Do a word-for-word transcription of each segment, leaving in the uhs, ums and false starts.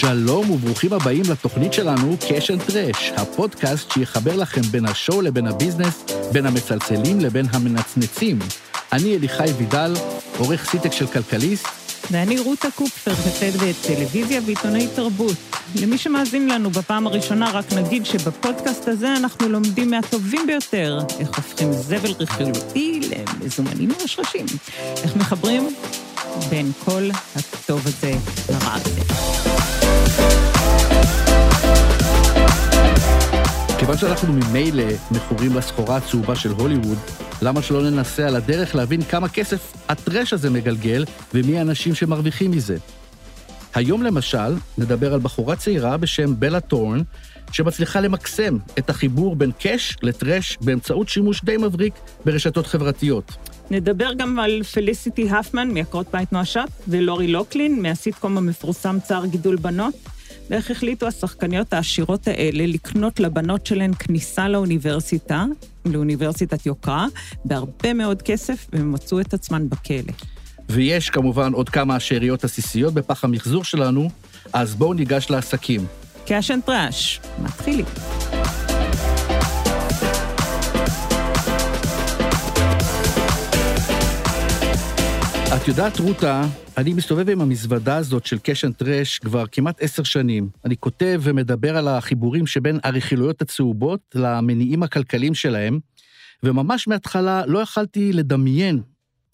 שלום וברוכים הבאים לתוכנית שלנו קאש אנד טראש, הפודקאסט שיחבר לכם בין השואו לבין הביזנס, בין המצלצלים לבין המנצנצים. אני אליחי וידל, עורך סיטק של כלכליסט. ואני רותה קופפר, כתבת בטלוויזיה ועיתוני תרבות. למי שמאזין לנו בפעם הראשונה, רק נגיד שבפודקאסט הזה אנחנו לומדים מהטובים ביותר איך הופכים זבל רכילותי למזומנים מרושרשים. איך מחברים בין כל הטוב הזה לרע הזה. כיוון שאנחנו ממילא מכורים לסחורה הצהובה של הוליווד, למה שלא ננסה על הדרך להבין כמה כסף הטרש הזה מגלגל ומי האנשים שמרוויחים מזה? היום למשל נדבר על בחורה צעירה בשם בלה תורן, שמצליחה למקסם את החיבור בין קאש לטרש באמצעות שימוש די מבריק ברשתות חברתיות. נדבר גם על פליסיטי הפמן מעקרות בית נואשת ולורי לוקלין מהסיטקום המפורסם צער גידול בנות, ואיך החליטו השחקניות העשירות האלה לקנות לבנות שלהן כניסה לאוניברסיטה, לאוניברסיטת יוקרה, בהרבה מאוד כסף, ומצאו את עצמן בכלא. ויש כמובן עוד כמה שאריות עסיסיות בפח המחזור שלנו, אז בואו ניגש לעסקים. קאש אנד טראש, מתחילים. את יודעת, רותה, אני מסתובב עם המזוודה הזאת של קאש אנד טראש כבר כמעט עשר שנים. אני כותב ומדבר על החיבורים שבין הרכילויות הצהובות למניעים הכלכליים שלהם, וממש מההתחלה לא יכלתי לדמיין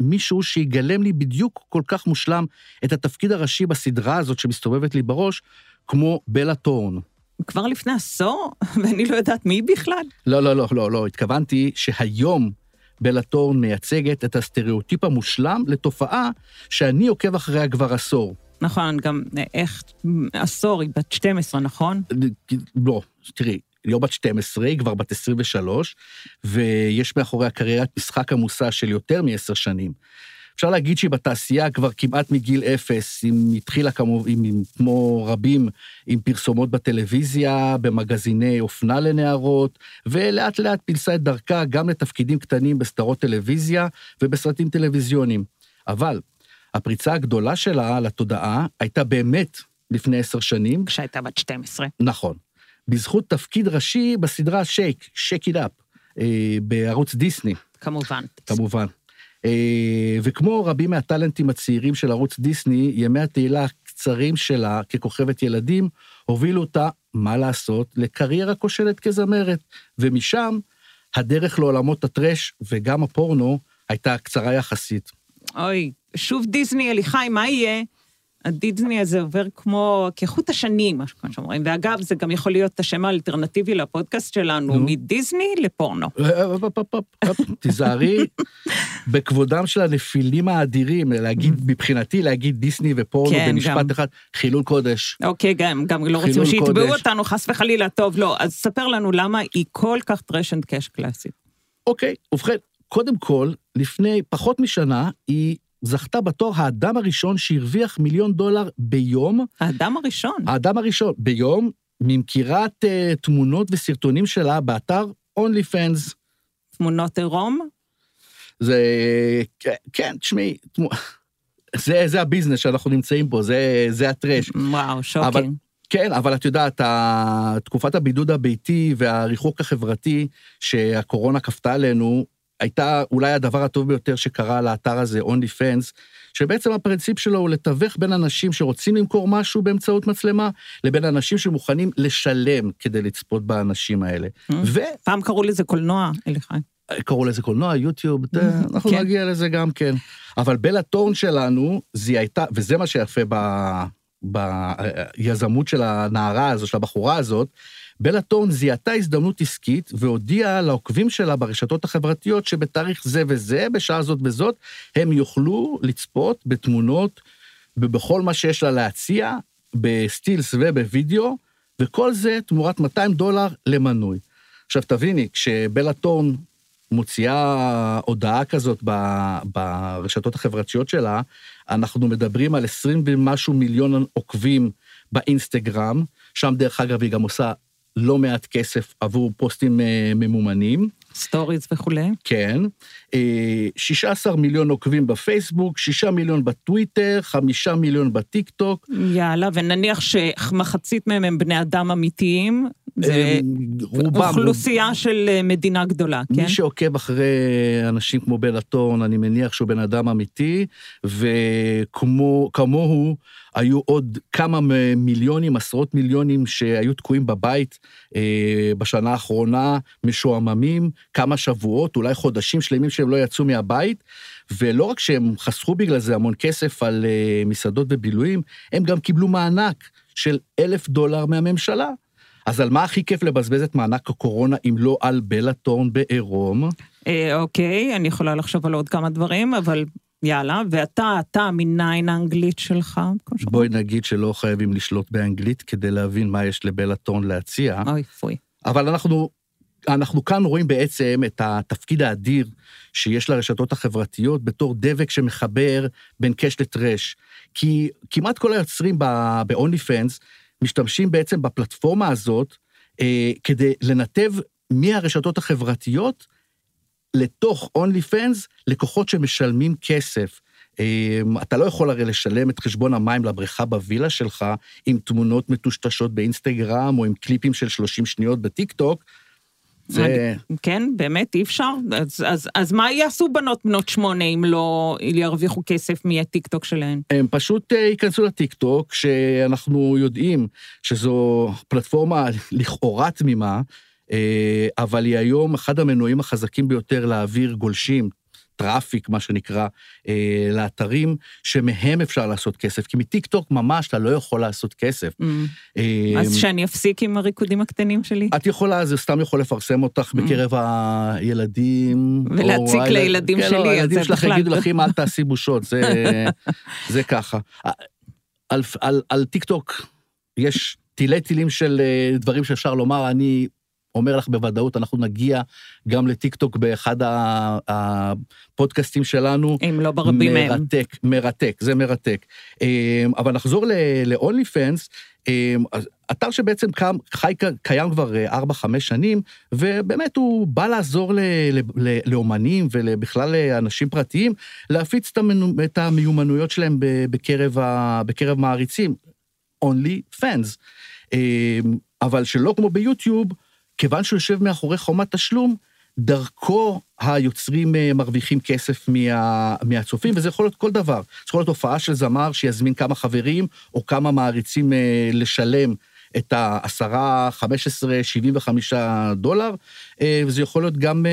מישהו שיגלם לי בדיוק כל כך מושלם את התפקיד הראשי בסדרה הזאת שמסתובבת לי בראש, כמו בלה תורן. כבר לפני עשור, ואני לא יודעת מי בכלל. לא, לא, לא, לא, לא. התכוונתי שהיום בלה תורן מייצגת את הסטריאוטיפ המושלם לתופעה שאני עוקב אחריה כבר עשור. נכון, גם איך עשור היא בת שתים עשרה, נכון? לא, תראי, לא בת שתים עשרה, היא כבר בת עשרים ושלוש, ויש מאחורי הקריירת משחק עמוסה של יותר מ-עשר שנים. אפשר להגיד שהיא בתעשייה כבר כמעט מגיל אפס, היא התחילה כמו, עם, כמו רבים עם פרסומות בטלוויזיה, במגזיני אופנה לנערות, ולאט לאט פילסה את דרכה גם לתפקידים קטנים בסדרות טלוויזיה ובסרטים טלוויזיונים. אבל הפריצה הגדולה שלה לתודעה הייתה באמת לפני עשר שנים. כשהייתה בת שתים עשרה. נכון. בזכות תפקיד ראשי בסדרה שייק, שייק איט אפ, בערוץ דיסני. כמובן. כמובן. וכמו רבים מהטלנטים הצעירים של ערוץ דיסני, ימי התהילה הקצרים שלה ככוכבת ילדים, הובילו אותה, מה לעשות, לקריירה כושלת כזמרת, ומשם הדרך לעולמות הטרש וגם הפורנו הייתה קצרה יחסית. אוי, שוב דיסני, אליחי, מה יהיה? הדיסני הזה עובר כמו כחוט השנים, מה שאומרים. ואגב, זה גם יכול להיות השם האלטרנטיבי לפודקאסט שלנו, מדיסני לפורנו. תיזהרי, בכבודם של הנפילים האדירים, מבחינתי להגיד דיסני ופורנו במשפט אחד, חילול קודש. אוקיי, גם לא רוצים שיתבעו אותנו, חס וחלילה, טוב, לא. אז ספר לנו למה היא כל כך טראש אנד קאש קלאסית. אוקיי, ובכן, קודם כל, לפני פחות משנה, היא זכתה בתור האדם הראשון שהרוויח מיליון דולר ביום. האדם הראשון? האדם הראשון, ביום, ממכירת uh, תמונות וסרטונים שלה באתר OnlyFans. תמונות עירום? זה, כן, תשמעי, תמונ... זה, זה הביזנס שאנחנו נמצאים פה, זה, זה הטרש. וואו, שוקינג. אבל, כן, אבל את יודעת, תקופת הבידוד הביתי והריחוק החברתי שהקורונה כפתה עלינו, הייתה אולי הדבר הטוב ביותר שקרה לאתר הזה, OnlyFans, שבעצם הפרינציפ שלו הוא לתווך בין אנשים שרוצים למכור משהו באמצעות מצלמה, לבין אנשים שמוכנים לשלם כדי לצפות באנשים האלה. ו... פעם קראו לזה קולנוע, אליחי. קראו לזה קולנוע, יוטיוב, אנחנו נגיע לזה גם כן. אבל בלה תורן שלנו, זה הייתה, וזה מה שיפה ביזמות של הנערה הזו, של הבחורה הזאת, בלה תורן זיהתה הזדמנות עסקית והודיעה לעוקבים שלה ברשתות החברתיות שבתאריך זה וזה, בשעה זאת וזאת, הם יוכלו לצפות בתמונות, בכל מה שיש לה להציע, בסטילס ובווידאו, וכל זה תמורת מאתיים דולר למנוי. עכשיו תביני, כשבלה תורן מוציאה הודעה כזאת ברשתות החברתיות שלה, אנחנו מדברים על עשרים ומשהו מיליון עוקבים באינסטגרם, שם דרך אגב היא גם עושה לא מעט כסף עבור פוסטים ממומנים. סטוריז וכולי. כן. שישה עשר מיליון עוקבים בפייסבוק, שישה מיליון בטוויטר, חמישה מיליון בטיקטוק. יאללה, ונניח שמחצית מהם הם בני אדם אמיתיים, זה אוכלוסייה של מדינה גדולה, כן? מי שעוקב אחרי אנשים כמו בלה תורן, אני מניח שהוא בן אדם אמיתי, וכמוהו היו עוד כמה מיליונים, עשרות מיליונים שהיו תקועים בבית בשנה האחרונה, משועממים, כמה שבועות, אולי חודשים שלמים שהם לא יצאו מהבית, ולא רק שהם חסכו בגלל זה המון כסף על מסעדות ובילויים, הם גם קיבלו מענק של אלף דולר מהממשלה. אז על מה הכי כיף לבזבז את מענק הקורונה, אם לא על בלה תורן בעירום? אה, אוקיי, אני יכולה לחשוב על עוד כמה דברים, אבל יאללה, ואתה, אתה מניין האנגלית שלך? בואי נגיד שלא חייבים לשלוט באנגלית, כדי להבין מה יש לבלה תורן להציע. אוי, פוי. אבל אנחנו, אנחנו כאן רואים בעצם את התפקיד האדיר, שיש לרשתות החברתיות, בתור דבק שמחבר בין קש לטרש. כי כמעט כל היוצרים ב-OnlyFans, משתמשים בעצם בפלטפורמה הזאת, אה, כדי לנתב מהרשתות החברתיות, לתוך OnlyFans, לקוחות שמשלמים כסף. אה, אתה לא יכול הרי לשלם את חשבון המים לבריכה בווילה שלך, עם תמונות מטושטשות באינסטגרם, או עם קליפים של שלושים שניות בטיקטוק, זה... כן, באמת, אי אפשר. אז, אז, אז מה יעשו בנות בנות שמונה אם לא ירוויחו כסף מהטיקטוק שלהן? הם פשוט ייכנסו לטיקטוק, שאנחנו יודעים שזו פלטפורמה לכאורה תמימה, אבל היא היום אחד המנועים החזקים ביותר להעביר גולשים, טראפיק, מה שנקרא, לאתרים, שמהם אפשר לעשות כסף, כי מטיקטוק ממש אתה לא יכול לעשות כסף. אז שאני אפסיק עם הריקודים הקטנים שלי? את יכולה, זה סתם יכול לפרסם אותך בקרב הילדים. ולהציק לילדים שלי. כן, לא, הילדים שלך יגידו לכם, אל תעשי בושות, זה ככה. על טיקטוק יש טילי טילים של דברים שאפשר לומר, אני... אומר לך בוודאות, אנחנו נגיע גם לטיקטוק באחד הפודקאסטים שלנו. אם לא ברבים מהם. מרתק, מרתק, זה מרתק. אבל נחזור ל-OnlyFans, אתר שבעצם קיים כבר ארבע חמש שנים, ובאמת הוא בא לעזור לאומנים ובכלל אנשים פרטיים, להפיץ את המיומנויות שלהם בקרב מעריצים. OnlyFans. אבל שלא כמו ביוטיוב, כיוון שהוא יושב מאחורי חומת תשלום, דרכו היוצרים מרוויחים כסף מה, מהצופים, וזה יכול להיות כל דבר. זה יכול להיות הופעה של זמר שיזמין כמה חברים, או כמה מעריצים לשלם את ה-עשרה, חמש עשרה, שבעים וחמישה דולר, וזה יכול להיות גם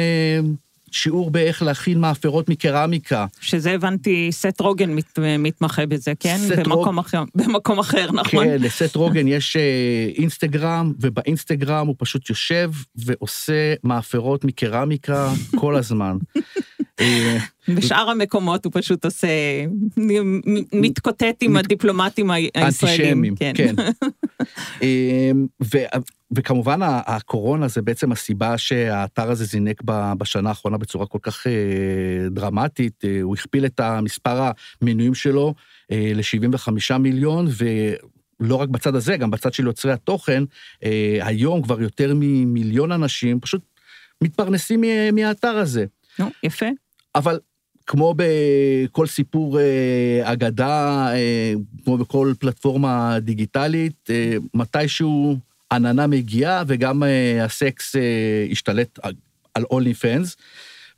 שיעור באיך להכין מאפרות מקרמיקה. שזה הבנתי, סט רוגן מת, מתמחה בזה, כן? במקום, רוג... אחר, במקום אחר, נכון? כן, לסט רוגן יש אינסטגרם, ובאינסטגרם הוא פשוט יושב ועושה מאפרות מקרמיקה כל הזמן. בשאר המקומות הוא פשוט עושה, מתקוטט עם הדיפלומטים הישראלים. כן. וכמובן הקורונה זה בעצם הסיבה שהאתר הזה זינק בשנה האחרונה בצורה כל כך דרמטית, הוא הכפיל את המספר המנויים שלו ל-שבעים וחמישה מיליון, ולא רק בצד הזה, גם בצד של יוצרי התוכן, היום כבר יותר ממיליון אנשים פשוט מתפרנסים מהאתר הזה. יפה. אבל כמו בכל סיפור אגדה, כמו בכל פלטפורמה דיגיטלית, מתישהו עננה מגיעה, וגם הסקס השתלט על OnlyFans,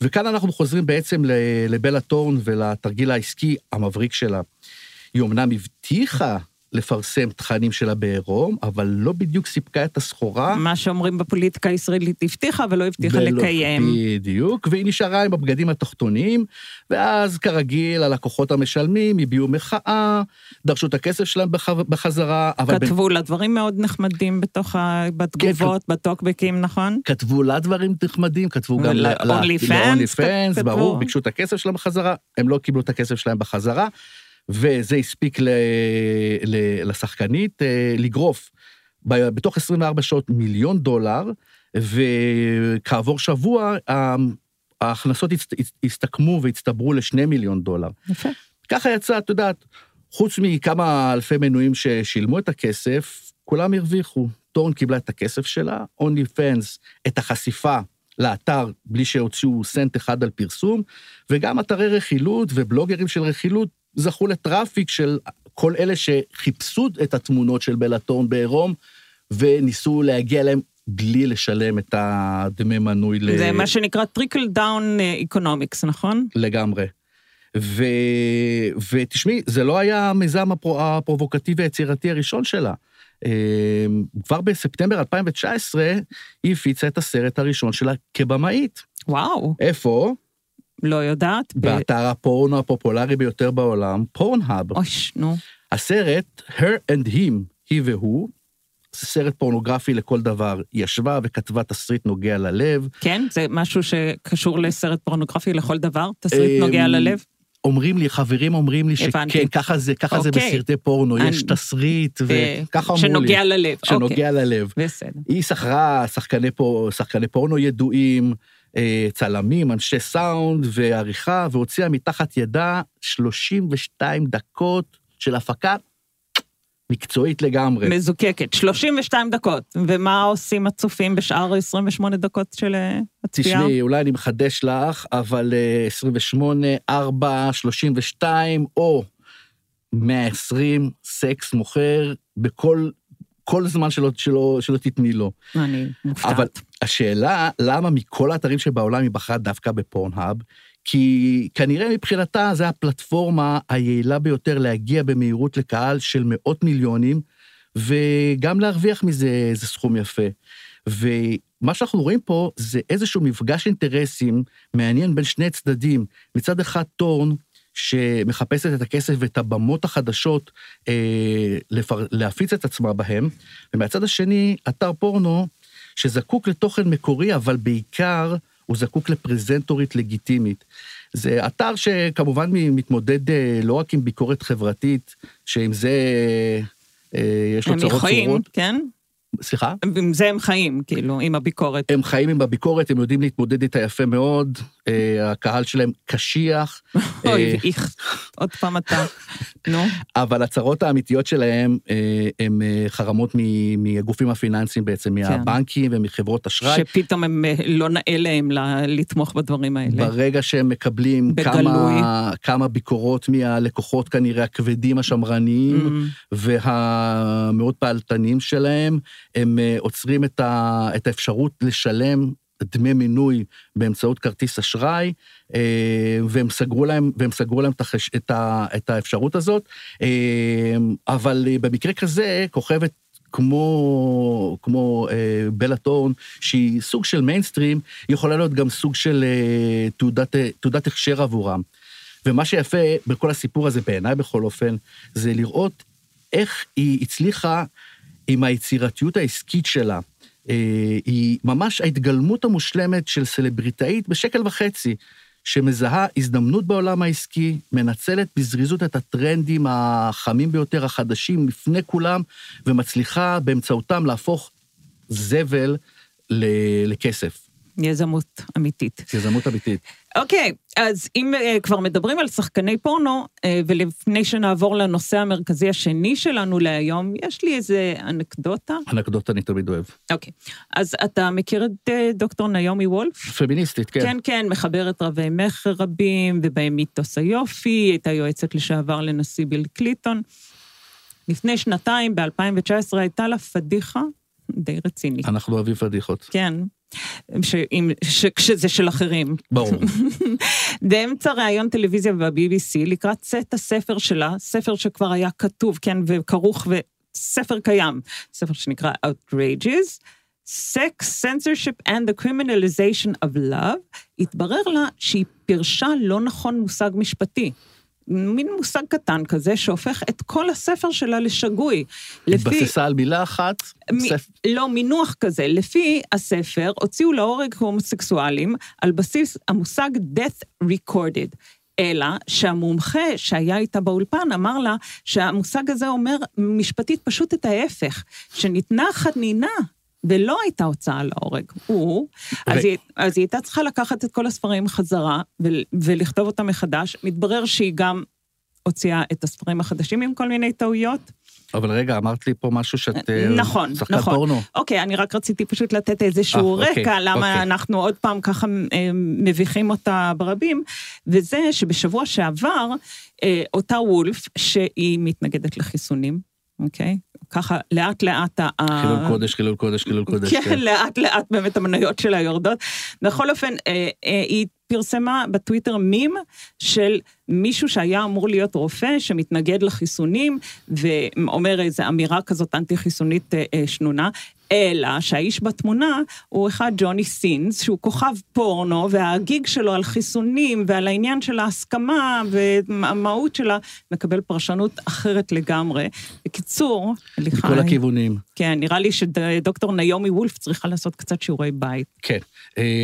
וכאן אנחנו חוזרים בעצם לבלה תורן ולתרגיל העסקי המבריק שלה. היא אומנם הבטיחה לפרסם תכנים שלה בעירום, אבל לא בדיוק סיפקה את הסחורה. מה שאומרים בפוליטיקה הישראלית, הבטיחה ולא הבטיחה לקיים. בדיוק, והיא נשארה עם הבגדים התחתוניים, ואז כרגיל הלקוחות המשלמים, הביעו מחאה, דרשו את הכסף שלהם בחזרה, אבל... כתבו לה דברים מאוד נחמדים בתוך התגובות, בטוקבקים, נכון? כתבו לה דברים נחמדים, כתבו גם ל-OnlyFans, ברור, ביקשו את הכסף שלהם בחזרה, הם לא קיבלו את הכסף שלהם בחזרה, וזה הספיק ל, ל, לשחקנית, לגרוף בתוך עשרים וארבע שעות מיליון דולר, וכעבור שבוע ההכנסות הסתכמו והצטברו לשני מיליון דולר. יפה. ככה יצא, את יודעת, חוץ מכמה אלפי מנויים ששילמו את הכסף, כולם הרוויחו. טורן קיבלה את הכסף שלה, OnlyFans את החשיפה לאתר, בלי שהוציאו סנט אחד על פרסום, וגם אתרי רכילות ובלוגרים של רכילות זכו לטראפיק של כל אלה שחיפשו את התמונות של בלה תורן בעירום, וניסו להגיע אליהם בלי לשלם את הדמי מנוי. זה ל... מה שנקרא trickle down economics, נכון? לגמרי. ו... ותשמעי, זה לא היה המיזם הפרו... הפרובוקטיבי היצירתי הראשון שלה. כבר בספטמבר אלפיים תשע עשרה, היא הפיצה את הסרט הראשון שלה כבמאית. וואו. איפה? לא יודעת. באתר הפורנו הפופולרי ביותר בעולם, פורנהאב. אוש, נו. הסרט, Her and Him, היא והוא, סרט פורנוגרפי לכל דבר, היא ישבה וכתבה תסריט נוגע ללב. כן? זה משהו שקשור לסרט פורנוגרפי לכל דבר? תסריט נוגע ללב? אומרים לי, חברים אומרים לי שכן, ככה זה, ככה זה בסרטי פורנו, יש תסריט, וככה אמרו לי. שנוגע ללב. שנוגע ללב. בסדר. היא שכרה שחקני פורנו ידועים, צלמים, אנשי סאונד ועריכה, והוציאה מתחת ידה שלושים ושתיים דקות של הפקה מקצועית לגמרי. מזוקקת, שלושים ושתיים דקות. ומה עושים הצופים בשאר עשרים ושמונה דקות של הצפייה? תשמעי, אולי אני מחדש לך, אבל עשרים ושמונה, ארבע, שלושים ושתיים, או מאה ועשרים, סקס מוכר, בכל כל זמן שלא, שלא, שלא תתני לו. אני מופתעת. אבל השאלה, למה מכל האתרים שבעולם היא בחרה דווקא בפורנהאב? כי כנראה מבחינתה זה הפלטפורמה היעילה ביותר להגיע במהירות לקהל של מאות מיליונים, וגם להרוויח מזה זה סכום יפה. ומה שאנחנו רואים פה זה איזשהו מפגש אינטרסים מעניין בין שני צדדים. מצד אחד טורן, שמחפשת את הכסף ואת הבמות החדשות אה, לפר... להפיץ את עצמה בהם, ומהצד השני, אתר פורנו, שזקוק לתוכן מקורי, אבל בעיקר הוא זקוק לפרזנטורית לגיטימית. זה אתר שכמובן מתמודד לא רק עם ביקורת חברתית, שעם זה אה, יש לו צרות חיים, צורות. כן? סליחה? עם זה הם חיים, כאילו, עם הביקורת. הם חיים עם הביקורת, הם יודעים להתמודד איתה יפה מאוד, הקהל שלהם קשיח. אוי, איך, עוד פעם אתה, נו. אבל הצרות האמיתיות שלהם, הם חרמות מהגופים הפיננסיים בעצם, מהבנקים ומחברות אשראי. שפתאום הם לא נאה להם לתמוך בדברים האלה. ברגע שהם מקבלים כמה ביקורות מהלקוחות, כנראה הכבדים השמרניים, והמאוד פעלתנים שלהם, הם עוצרים את, ה, את האפשרות לשלם דמי מינוי באמצעות כרטיס אשראי, והם סגרו להם, והם סגרו להם את, ה, את האפשרות הזאת, אבל במקרה כזה, כוכבת כמו, כמו בלה תורן, שהיא סוג של מיינסטרים, היא יכולה להיות גם סוג של תעודת, תעודת הכשר עבורם. ומה שיפה בכל הסיפור הזה, בעיניי בכל אופן, זה לראות איך היא הצליחה עם היצירתיות העסקית שלה, היא ממש ההתגלמות המושלמת של סלבריטאית בשקל וחצי, שמזהה הזדמנות בעולם העסקי, מנצלת בזריזות את הטרנדים החמים ביותר, החדשים, לפני כולם, ומצליחה באמצעותם להפוך זבל לכסף. יזמות אמיתית. יזמות אמיתית. אוקיי, אז אם כבר מדברים על שחקני פורנו, ולפני שנעבור לנושא המרכזי השני שלנו להיום, יש לי איזה אנקדוטה. אנקדוטה אני תמיד אוהב. אוקיי, אז אתה מכיר את דוקטור נעמי וולף? פמיניסטית, כן. כן, כן, מחברת רבי מחר רבים, ובהם מיתוס היופי, הייתה יועצת לשעבר לנשיא ביל קליטון. לפני שנתיים, ב-אלפיים תשע עשרה, הייתה לה פדיחה די רצינית. אנחנו אוהבים פדיחות. כן. שזה של אחרים. ברור. באמצע ראיון טלוויזיה בבי-בי-סי, לקראת צאת הספר שלה, ספר שכבר היה כתוב, כן, וכרוך, וספר קיים, ספר שנקרא Outrages, Sex, Censorship and the Criminalization of Love, התברר לה שהיא פירשה לא נכון מושג משפטי. מין מושג קטן כזה שהופך את כל הספר שלה לשגוי. התבססה על מילה אחת? לא, מינוח כזה. לפי הספר, הוציאו להורג הומוסקסואלים על בסיס המושג death recorded. אלא שהמומחה שהיה איתה באולפן אמר לה שהמושג הזה אומר משפטית פשוט את ההפך, שניתנה חנינה. ולא הייתה הוצאה להורג, הוא, אז היא הייתה צריכה לקחת את כל הספרים חזרה, ולכתוב אותם מחדש, מתברר שהיא גם הוציאה את הספרים החדשים עם כל מיני טעויות, אבל רגע, אמרת לי פה משהו שאת... נכון, שחקת נכון. פורנו. אוקיי, אני רק רציתי פשוט לתת איזשהו רקע, אוקיי, למה אוקיי. אנחנו עוד פעם ככה מביכים אותה ברבים, וזה שבשבוע שעבר, אותה וולף, שהיא מתנגדת לחיסונים, אוקיי? ככה לאט לאט... חילול קודש, חילול קודש, חילול קודש. כן, כן. לאט לאט באמת המניות שלה יורדות. בכל אופן, היא... פרסמה בטוויטר מים של מישהו שהיה אמור להיות רופא, שמתנגד לחיסונים, ואומר איזו אמירה כזאת אנטי-חיסונית שנונה, אלא שהאיש בתמונה הוא אחד ג'וני סינס, שהוא כוכב פורנו, והגיג שלו על חיסונים, ועל העניין של ההסכמה, והמהות שלה, מקבל פרשנות אחרת לגמרי. בקיצור, אליחי... מכל הכיוונים. כן, נראה לי שדוקטור נעמי וולף צריכה לעשות קצת שיעורי בית. כן.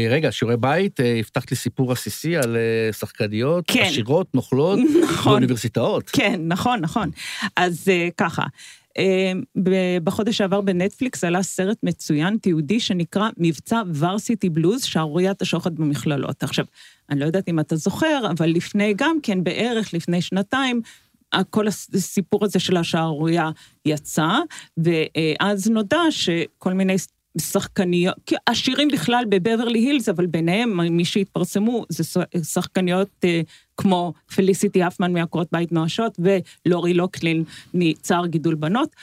רגע, שיעורי בית, הבטחת לי סיפור עסיסי על שחקניות, כן. עשירות, נוכלות, נכון. באוניברסיטאות. כן, נכון, נכון. אז ככה... בחודש שעבר בנטפליקס עלה סרט מצוין תיעודי שנקרא מבצע ורסיטי בלוז, שערוריית השוחד במכללות. עכשיו, אני לא יודעת אם אתה זוכר, אבל לפני גם כן, בערך לפני שנתיים, כל הסיפור הזה של השערורייה יצא, ואז נודע שכל מיני שחקניות, עשירים בכלל בבברלי הילס, אבל ביניהם מי שהתפרסמו זה שחקניות כמו פליסיטי הפמן מעקרות בית נואשות, ולורי לוקלין מצער גידול בנות,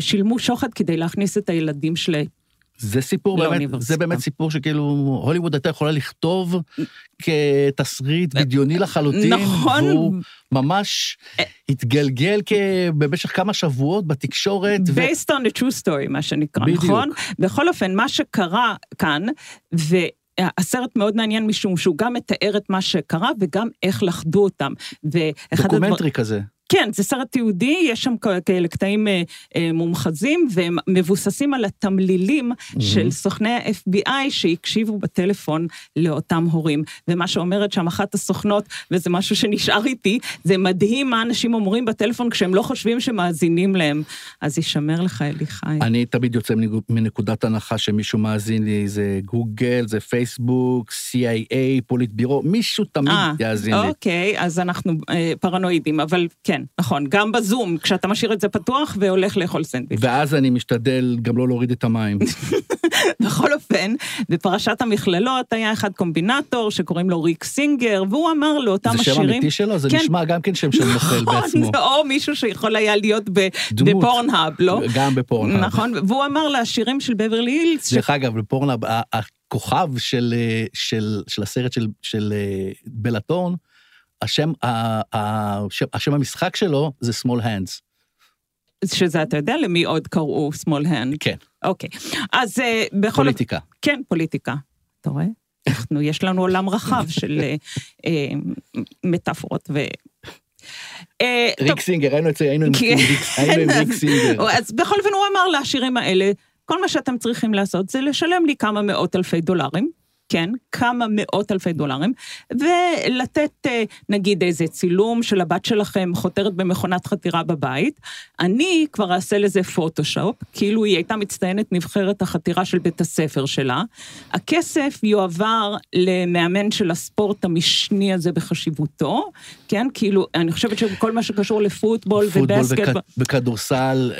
שילמו שוחד כדי להכניס את הילדים שלהם. זה סיפור באמת, זה באמת סיפור שכאילו הוליווד הייתה יכולה לכתוב כתסריט בדיוני לחלוטין, והוא ממש התגלגל במשך כמה שבועות בתקשורת. Based on the true story, מה שנקרא, נכון? בכל אופן, מה שקרה כאן, ו... הסרט מאוד מעניין משום שהוא גם מתאר את מה שקרה, וגם איך לחדו אותם. דוקומנטרי הדבר... כזה. כן, זה סרט יהודי, יש שם כאלה קטעים מומחזים, והם מבוססים על התמלילים mm-hmm. של סוכני ה-אף בי איי, שהקשיבו בטלפון לאותם הורים. ומה שאומרת שם אחת הסוכנות, וזה משהו שנשאר איתי, זה מדהים מה אנשים אומרים בטלפון, כשהם לא חושבים שמאזינים להם. אז ישמר לך, אליחי. אני תמיד יוצא מנקודת הנחה, שמישהו מאזין לי, זה גוגל, זה פייסבוק, סי איי איי, פוליטבירו, מישהו תמיד 아, יאזין אוקיי, לי. אוקיי, אז אנחנו אה, פרנואידים, אבל כן. נכון, גם בזום, כשאתה משאיר את זה פתוח והולך לאכול סנדוויץ'. ואז אני משתדל גם לא להוריד את המים. בכל אופן, בפרשת המכללות היה אחד קומבינטור שקוראים לו ריק סינגר, והוא אמר לו אותם השירים... זה שם אמיתי שלו? זה נשמע גם כן שם של מוכל בעצמו. או מישהו שיכול היה להיות בפורנהאב, לא? גם בפורנהאב. נכון, והוא אמר להשירים של בברלי הילס... דרך אגב, בפורנהאב, הכוכב של הסרט של בלה תורן, השם, השם, השם המשחק שלו זה Small Hands. שזה, אתה יודע למי עוד קראו Small Hands? כן. אוקיי. אז בכל... פוליטיקה. כן, פוליטיקה. אתה רואה? אנחנו, יש לנו עולם רחב של מטאפורות ו... ריק סינגר, היינו עם ריק סינגר. אז בכל אופן הוא אמר לשירים האלה, כל מה שאתם צריכים לעשות זה לשלם לי כמה מאות אלפי דולרים, כן, כמה מאות אלפי דולרים, ולתת, נגיד, איזה צילום של הבת שלכם חותרת במכונת חתירה בבית. אני כבר אעשה לזה פוטושופ, כאילו היא הייתה מצטיינת נבחרת החתירה של בית הספר שלה. הכסף יועבר למאמן של הספורט המשני הזה בחשיבותו, כן, כאילו, אני חושבת שכל מה שקשור לפוטבול ובסקט... פוטבול וכדורסל,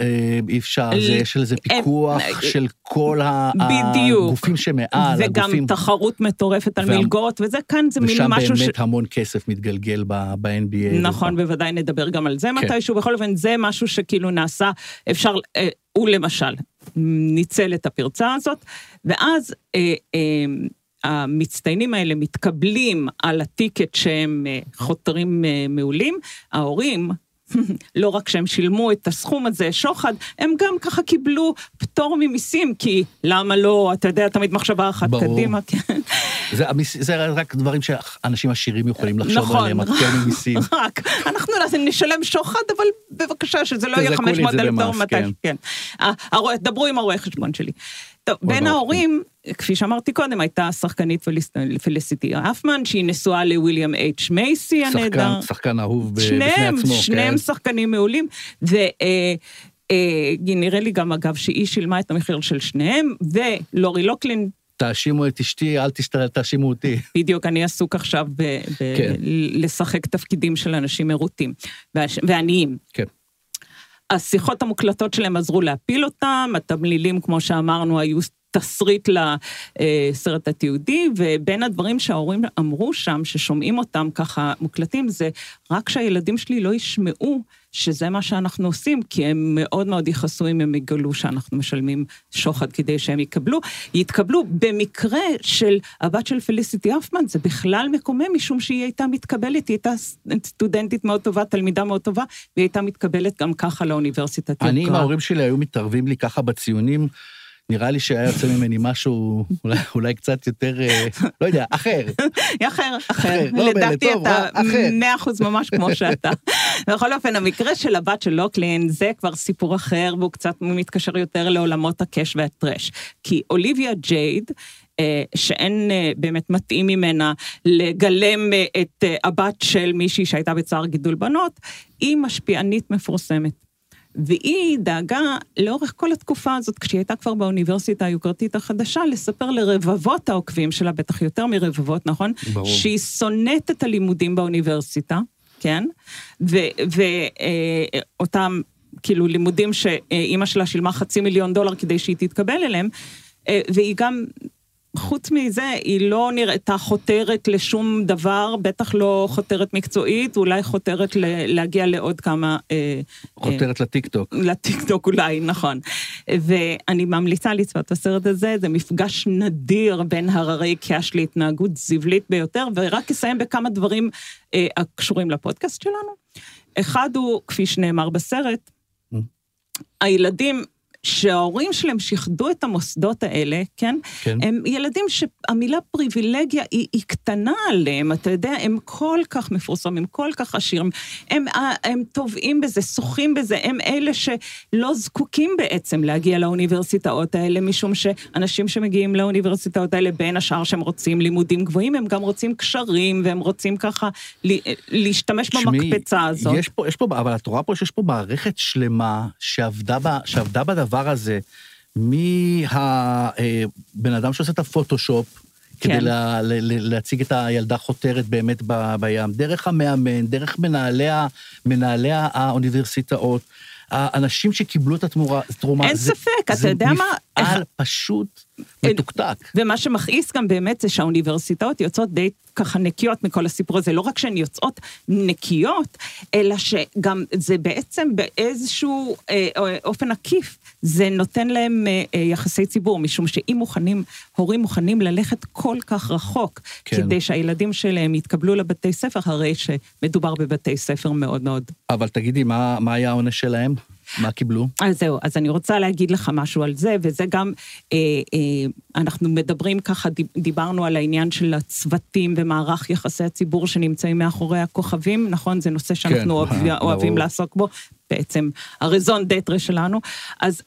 אי אפשר, יש לזה פיקוח של כל הגופים שמעל, הגופים... רות מטורפת על וה... מלגות, וזה כאן זה מין משהו... ושם באמת ש... המון כסף מתגלגל ב-אן בי איי. נכון, וזה. בוודאי נדבר גם על זה כן. מתישהו, בכל אופן זה משהו שכאילו נעשה, אפשר, אה, הוא למשל, ניצל את הפרצה הזאת, ואז אה, אה, המצטיינים האלה מתקבלים על הטיקט שהם אה, חותרים אה, מעולים, ההורים... לא רק שהם שילמו את הסכום הזה, שוחד, הם גם ככה קיבלו פטור ממיסים, כי למה לא, אתה יודע, תמיד מחשבה אחת ברור. קדימה. זה, זה רק דברים שאנשים עשירים יכולים לחשוב נכון, עליהם, פטור ממיסים. רק, אנחנו נשלם שוחד, אבל בבקשה, שזה לא יהיה חמש מאות אלף דולר. כן. דברו עם הרואה חשבון שלי. טוב, בין ההורים, כפי שאמרתי קודם, הייתה שחקנית פליסיטי הפמן, שהיא נשואה לוויליאם אייץ' מייסי, הנהדר. שחקן אהוב בפני עצמו. שניהם שחקנים מעולים, ו... נראה לי גם, אגב, שהיא שילמה את המחיר של שניהם, ולורי לוקלין... תאשימו את אשתי, אל תאשימו אותי. בדיוק, אני עסוק עכשיו לשחק תפקידים של אנשים עירותים ועניים. כן. השיחות המוקלטות שלהם עזרו להפיל אותם, התמלילים, כמו שאמרנו, היו תסריט לסרט התיעודי, ובין הדברים שההורים אמרו שם, ששומעים אותם ככה מוקלטים, זה רק שהילדים שלי לא ישמעו שזה מה שאנחנו עושים, כי הם מאוד מאוד ייחסו אם הם יגלו שאנחנו משלמים שוחד כדי שהם יקבלו, יתקבלו. במקרה של הבת של פליסיטי הפמן, זה בכלל מקומם, משום שהיא הייתה מתקבלת, היא הייתה סטודנטית מאוד טובה, תלמידה מאוד טובה, והיא הייתה מתקבלת גם ככה לאוניברסיטת יוקרה. אני עם ההורים שלי היו מתערבים לי ככה בציונים, נראה לי שהיה יוצא ממני משהו, אולי, אולי קצת יותר, לא יודע, אחר. אחר, אחר. לדעתי אתה מאה אחוז ממש כמו שאתה. בכל אופן, המקרה של הבת של לוקלין, זה כבר סיפור אחר, והוא קצת מתקשר יותר לעולמות הקש והטרש. כי אוליביה ג'ייד, שאין באמת מתאים ממנה לגלם את הבת של מישהי שהייתה בצער גידול בנות, היא משפיענית מפורסמת. והיא דאגה לאורך כל התקופה הזאת, כשהיא הייתה כבר באוניברסיטה היוקרתית החדשה, לספר לרבבות העוקבים שלה, בטח יותר מרבבות, נכון? ברור. שהיא שונאת את הלימודים באוניברסיטה, כן? ואותם, כאילו, לימודים שאימא שלה שילמה חצי מיליון דולר כדי שהיא תתקבל אליהם, והיא גם... חוץ מזה, היא לא נראתה חותרת לשום דבר, בטח לא חותרת מקצועית, אולי חותרת להגיע לעוד כמה... חותרת לטיקטוק. לטיקטוק אולי, נכון. ואני ממליצה לצפות בסרט הזה, זה מפגש נדיר בין הררי קאש להתנהגות זבלית ביותר, ורק אסיים בכמה דברים הקשורים לפודקאסט שלנו. אחד הוא, כפי שנאמר בסרט, הילדים... שההורים שלהם שחדו את המוסדות האלה, כן? כן. הם ילדים שהמילה פריבילגיה היא, היא קטנה עליהם, אתה יודע, הם כל כך מפורסמים, כל כך עשירים, הם, הם טובעים בזה, שוחים בזה, הם אלה שלא זקוקים בעצם להגיע לאוניברסיטאות האלה, משום שאנשים שמגיעים לאוניברסיטאות האלה, בין השאר שהם רוצים לימודים גבוהים, הם גם רוצים קשרים, והם רוצים ככה להשתמש במקפצה הזאת. יש פה, יש פה, אבל את רואה פה שיש פה מערכת שלמה שעבדה, שעבדה בדבר, הדבר הזה, מהבן אדם שעושה את הפוטושופ, כדי להציג את הילדה חותרת באמת בים, דרך המאמן, דרך מנהלי האוניברסיטאות, האנשים שקיבלו את התמורה, אין ספק, אתה יודע מה? זה מפעל פשוט מתוקתק. ומה שמכעיס גם באמת זה שהאוניברסיטאות יוצאות די ככה נקיות מכל הסיפור הזה, לא רק שהן יוצאות נקיות, אלא שגם זה בעצם באיזשהו אופן עקיף, זה נותן להם יחסי ציבור, משום שאם מוכנים, הורים מוכנים ללכת כל כך רחוק, כדי שהילדים שלהם יתקבלו לבתי ספר, הרי שמדובר בבתי ספר מאוד מאוד. אבל תגידי, מה היה העונש שלהם? מה קיבלו? אז זהו, אז אני רוצה להגיד לך משהו על זה, וזה גם, אה, אה, אנחנו מדברים ככה, דיברנו על העניין של הצוותים ומערך יחסי הציבור שנמצאים מאחורי הכוכבים, נכון? זה נושא שאנחנו כן, אוהב, אוהבים לעסוק בו, בעצם הרזון דטרה שלנו, אז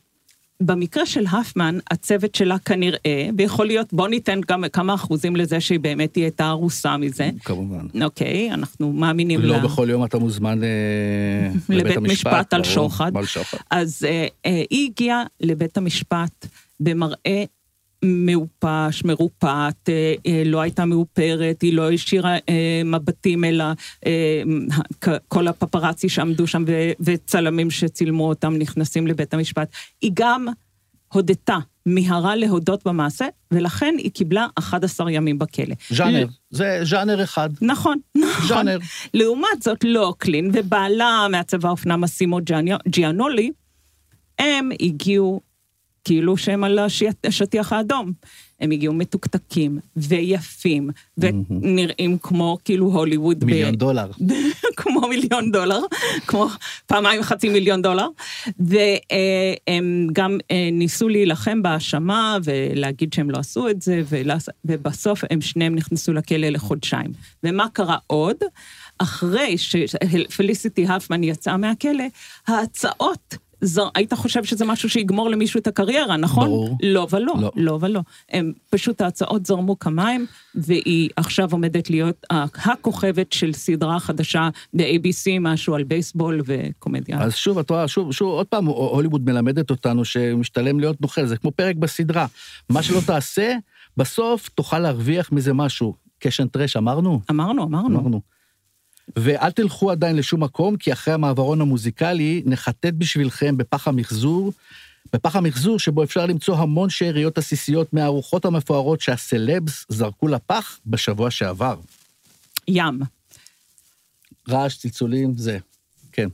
במקרה של הפמן, הצוות שלה כנראה, ויכול להיות, בוא ניתן גם כמה אחוזים לזה שהיא באמת היא הייתה הרוסה מזה. כמובן. אוקיי, אנחנו מאמינים לה. לא בכל יום אתה מוזמן לבית המשפט על שוחד. אז היא הגיעה לבית המשפט במראה מאופש, מרופת, לא הייתה מאופרת, היא לא השאירה מבטים, אלא כל הפפרצי שעמדו שם וצלמים שצילמו אותם נכנסים לבית המשפט. היא גם הודתה, מהרה להודות במעשה, ולכן היא קיבלה אחד עשר ימים בכלא. ז'אנר, זה ז'אנר אחד. נכון, נכון. לעומת זאת, לוקלין ובעלה מהצבא האופנה מסימו ג'יאנולי, הם הגיעו כאילו שהם על השטיח האדום. הם הגיעו מתוקתקים ויפים, ונראים כמו כאילו הוליווד. מיליון דולר. כמו מיליון דולר, כמו פעמיים חצי מיליון דולר. והם גם ניסו להילחם בהאשמה, ולהגיד שהם לא עשו את זה, ובסוף הם שניהם נכנסו לכלא לחודשיים. ומה קרה עוד? אחרי שפליסיטי הפמן יצאה מהכלא, ההצעות... זו, היית חושב שזה משהו שיגמור למישהו את הקריירה, נכון? ברור. לא ולא, לא, לא ולא. הם, פשוט ההצעות זרמו כמיים, והיא עכשיו עומדת להיות הכוכבת של סדרה חדשה ב-A B C, משהו על בייסבול וקומדיה. אז שוב, את רואה, שוב, שוב, עוד פעם, הוליווד מלמדת אותנו שמשתלם להיות נוכל, זה כמו פרק בסדרה. מה שלא תעשה, בסוף תוכל להרוויח מזה משהו. קאש אנד טראש, אמרנו? אמרנו, אמרנו. אמרנו. ואל תלכו עדיין לשום מקום, כי אחרי המעברון המוזיקלי נחטט בשבילכם בפח המחזור, בפח המחזור שבו אפשר למצוא המון שאריות עסיסיות מהארוחות המפוארות שהסלבס זרקו לפח בשבוע שעבר. ים. רעש, צלצולים, זה, כן.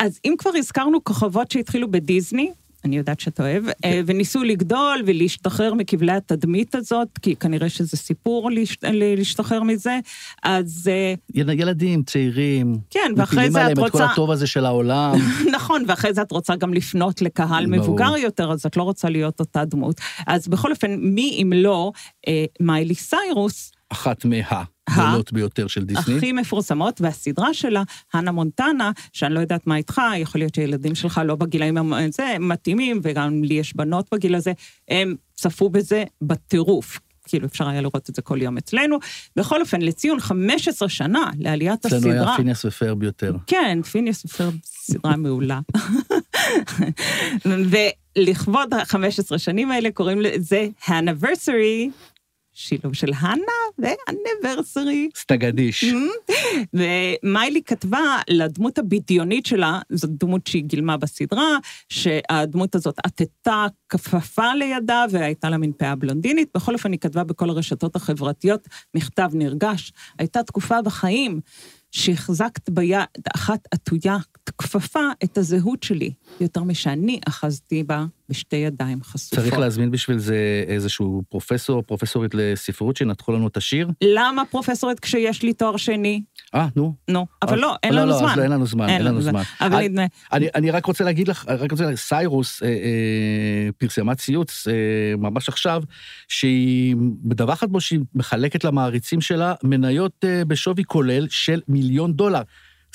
אז אם כבר הזכרנו כוכבות שהתחילו בדיזני, אני יודעת שאתה אוהב, כן. וניסו לגדול ולהשתחרר מכבלי התדמית הזאת, כי כנראה שזה סיפור להש... להשתחרר מזה, אז... ילדים, צעירים, כן, ואחרי זה את רוצה... מפילים עליהם את כל הטוב הזה של העולם. נכון, ואחרי זה את רוצה גם לפנות לקהל מבוגר יותר, אז את לא רוצה להיות אותה דמות. אז בכל אופן, מי אם לא, מיילי סיירוס, אחת מה... גדולות ביותר של דיסני. הכי מפורסמות, והסדרה שלה, הנה מונטנה, שאני לא יודעת מה איתך, יכול להיות שילדים שלך לא בגילאים הזה, הם מתאימים, וגם לי יש בנות בגיל הזה, הם צפו בזה בטירוף. כאילו אפשר היה לראות את זה כל יום אצלנו. בכל אופן, לציון חמש עשרה שנה לעליית הסדרה. אצלנו היה פיניאס ופרב יותר. כן, פיניאס ופרב, סדרה מעולה. ולכבוד חמש עשרה שנים האלה, קוראים לזה האניברסרי, שילוב של הנה ואניברסרי. סטגדיש. ומיילי כתבה לדמות הבדיונית שלה, זאת דמות שהיא גילמה בסדרה, שהדמות הזאת עטתה כפפה לידה, והייתה לה מנפאה בלונדינית. בכל אופן היא כתבה בכל הרשתות החברתיות, מכתב נרגש. הייתה תקופה בחיים שהחזקת ביד אחת עטויה כפפה את הזהות שלי, יותר משאני אחזתי בה בשתי ידיים חשופות. צריך להזמין בשביל זה איזשהו פרופסור, פרופסורית לספרות, שנתחו לנו את השיר. למה פרופסורית כשיש לי תואר שני? אה, נו. נו, אבל לא, אין לנו זמן. לא, לא, אין לנו זמן, אין לנו זמן. אבל נדמה. אני רק רוצה להגיד לך, רק רוצה להגיד, סיירוס פרסמה ציוץ ממש עכשיו, שהיא מדווחת בו שהיא מחלקת למעריצים שלה מניות בשווי כולל של מיליון דולר.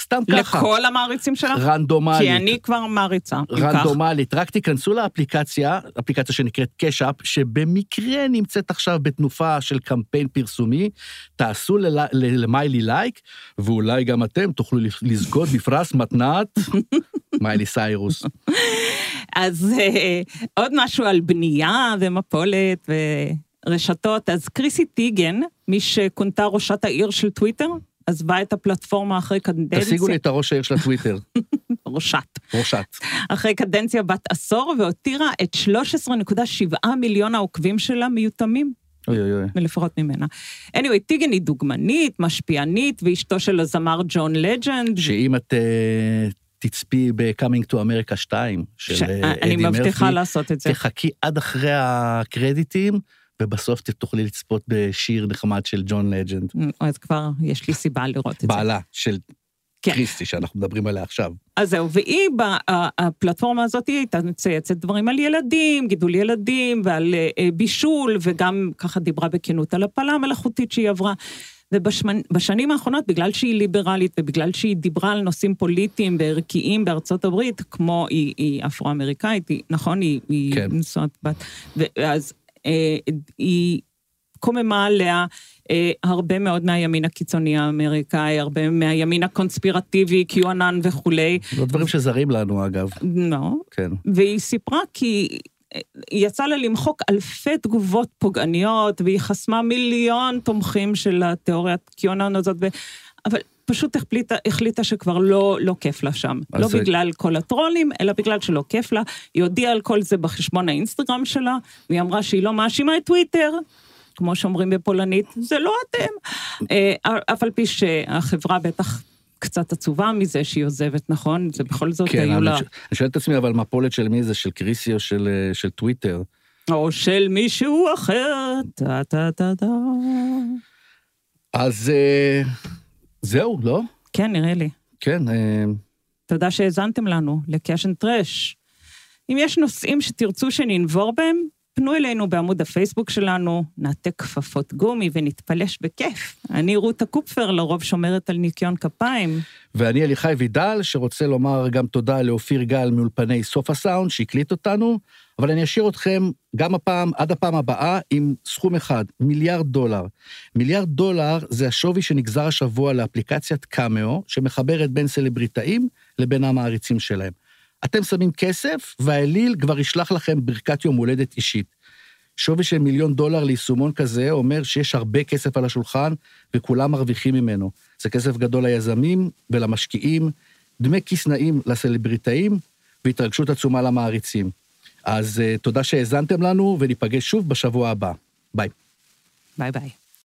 סתם ככה. לכל המעריצים שלך? רנדומלית. כי אני כבר מעריצה. רנדומלית. רק תיכנסו לאפליקציה, אפליקציה שנקראת קאש-אפ, שבמקרה נמצאת עכשיו בתנופה של קמפיין פרסומי, תעשו למיילי לייק, ואולי גם אתם תוכלו לזכות בפרס מתנת מיילי סיירוס. אז עוד משהו על בנייה ומפולת ורשתות. אז קריסי טייגן, מי שקונתה ראשת העיר של טוויטר, אז באה את הפלטפורמה אחרי קדנציה... תשיגו לי את הראש העיר של הטוויטר. ראשת. ראשת. אחרי קדנציה בת עשור, והותירה את שלוש עשרה נקודה שבע מיליון העוקבים שלה מיותמים. אוי אוי אוי. מלפחות ממנה. anyway, טיגן היא דוגמנית, משפיענית, ואשתו של הזמר ג'ון לג'נד. שאם את... תצפי ב-Coming to America שתיים, של ש... אדי מרפי. אני מבטיחה לעשות את זה. תחכי עד אחרי הקרדיטים, ובסוף תוכלי לצפות בשיר נחמד של ג'ון לג'נד. אז כבר יש לי סיבה לראות את זה. בעלה של קריסטי, שאנחנו מדברים עליה עכשיו. אז זהו, והיא, בפלטפורמה הזאת, היא תצייצת דברים על ילדים, גידול ילדים, ועל בישול, וגם ככה דיברה בכנות על הפלה המלאכותית שהיא עברה. ובשנים האחרונות, בגלל שהיא ליברלית, ובגלל שהיא דיברה על נושאים פוליטיים וערכיים בארצות הברית, כמו היא, היא אפרו-אמריקאית, היא, נכון? היא, היא כן. נשואת בת, ואז היא קוממה עליה הרבה מאוד מהימין הקיצוני האמריקאי, הרבה מהימין הקונספירטיבי, קיואנן וכו'. לא דברים שזרים לנו, אגב. לא. כן. והיא סיפרה כי יצא לה למחוק אלפי תגובות פוגעניות, והיא חסמה מיליון תומכים של התיאוריית קיואנן הזאת, אבל... פשוט החליטה, החליטה שכבר לא, לא כיף לה שם. לא זה... בגלל כל הטרולים, אלא בגלל שלא כיף לה. היא הודיעה על כל זה בחשבון האינסטגרם שלה, והיא אמרה שהיא לא מאשימה את טוויטר, כמו שאומרים בפולנית, זה לא אתם. אף על פי שהחברה בטח קצת עצובה מזה שהיא עוזבת, נכון? זה בכל זאת כן, היו לה... ש... אני שואל את עצמי, אבל מפולת של מי זה? של קריסי או של, של טוויטר? או של מישהו אחר. טה, טה, טה, טה. אז... זהו, לא? כן, נראה לי. כן. תודה שהזנתם לנו, לקאש אנד טראש. אם יש נושאים שתרצו שננבור בהם, פנו אלינו בעמוד הפייסבוק שלנו, נעטה כפפות גומי ונתפלש בכיף. אני רותה קופפר, לרוב שומרת על ניקיון כפיים. ואני אליחי וידל, שרוצה לומר גם תודה לאופיר גל מאולפני סוף הסאונד, שהקליט אותנו, אבל אני אשאיר אתכם גם הפעם, עד הפעם הבאה, עם סכום אחד, מיליארד דולר. מיליארד דולר זה השווי שנגזר השבוע לאפליקציית קאמאו, שמחברת בין סלבריטאים לבין המעריצים שלהם. אתם שמים כסף, והאליל כבר ישלח לכם ברכת יום הולדת אישית. שווי של מיליון דולר ליישומון כזה אומר שיש הרבה כסף על השולחן, וכולם מרוויחים ממנו. זה כסף גדול ליזמים ולמשקיעים, דמי כיסנאים לסלבריטאים, והתרגשות עצומה למעריצים. אז uh, תודה שהאזנתם לנו, וניפגש שוב בשבוע הבא. ביי. ביי ביי.